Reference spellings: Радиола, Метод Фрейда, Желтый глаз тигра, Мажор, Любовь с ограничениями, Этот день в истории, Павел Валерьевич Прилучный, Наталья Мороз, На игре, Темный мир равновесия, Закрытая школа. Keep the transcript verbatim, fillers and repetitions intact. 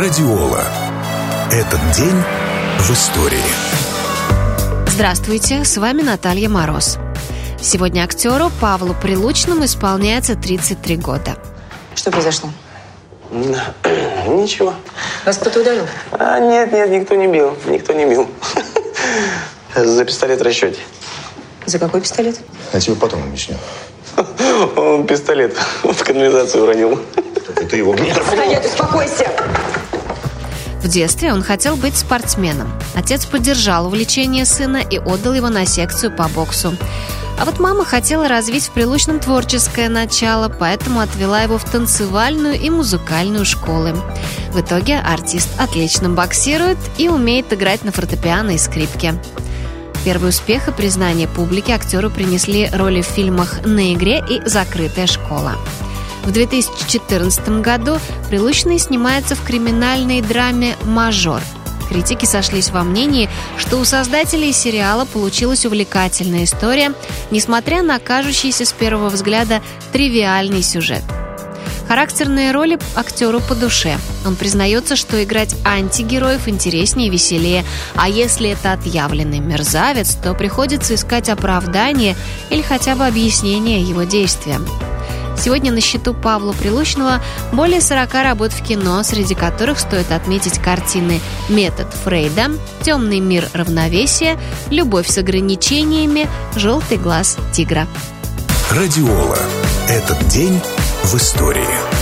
Радиола. Этот день в истории. Здравствуйте, с вами Наталья Мороз. Сегодня актеру Павлу Прилучному исполняется тридцать три года. Что произошло? Ничего. Вас кто-то ударил? А, нет, нет, никто не бил. Никто не бил. За пистолет в расчете. За какой пистолет? Я тебе потом объясню. Он пистолет в канализацию уронил. Это его гнев. Стоять, успокойся! В детстве он хотел быть спортсменом. Отец поддержал увлечение сына и отдал его на секцию по боксу. А вот мама хотела развить в Прилучном творческое начало, поэтому отвела его в танцевальную и музыкальную школы. В итоге артист отлично боксирует и умеет играть на фортепиано и скрипке. Первый успех и признание публики актеру принесли роли в фильмах «На игре» и «Закрытая школа». В две тысячи четырнадцатом году Прилучный снимается в криминальной драме «Мажор». Критики сошлись во мнении, что у создателей сериала получилась увлекательная история, несмотря на кажущийся с первого взгляда тривиальный сюжет. Характерные роли актеру по душе. Он признается, что играть антигероев интереснее и веселее, а если это отъявленный мерзавец, то приходится искать оправдание или хотя бы объяснение его действиям. Сегодня на счету Павла Прилучного более сорока работ в кино, среди которых стоит отметить картины «Метод Фрейда», «Темный мир равновесия», «Любовь с ограничениями», «Желтый глаз тигра». Радиола. Этот день в истории.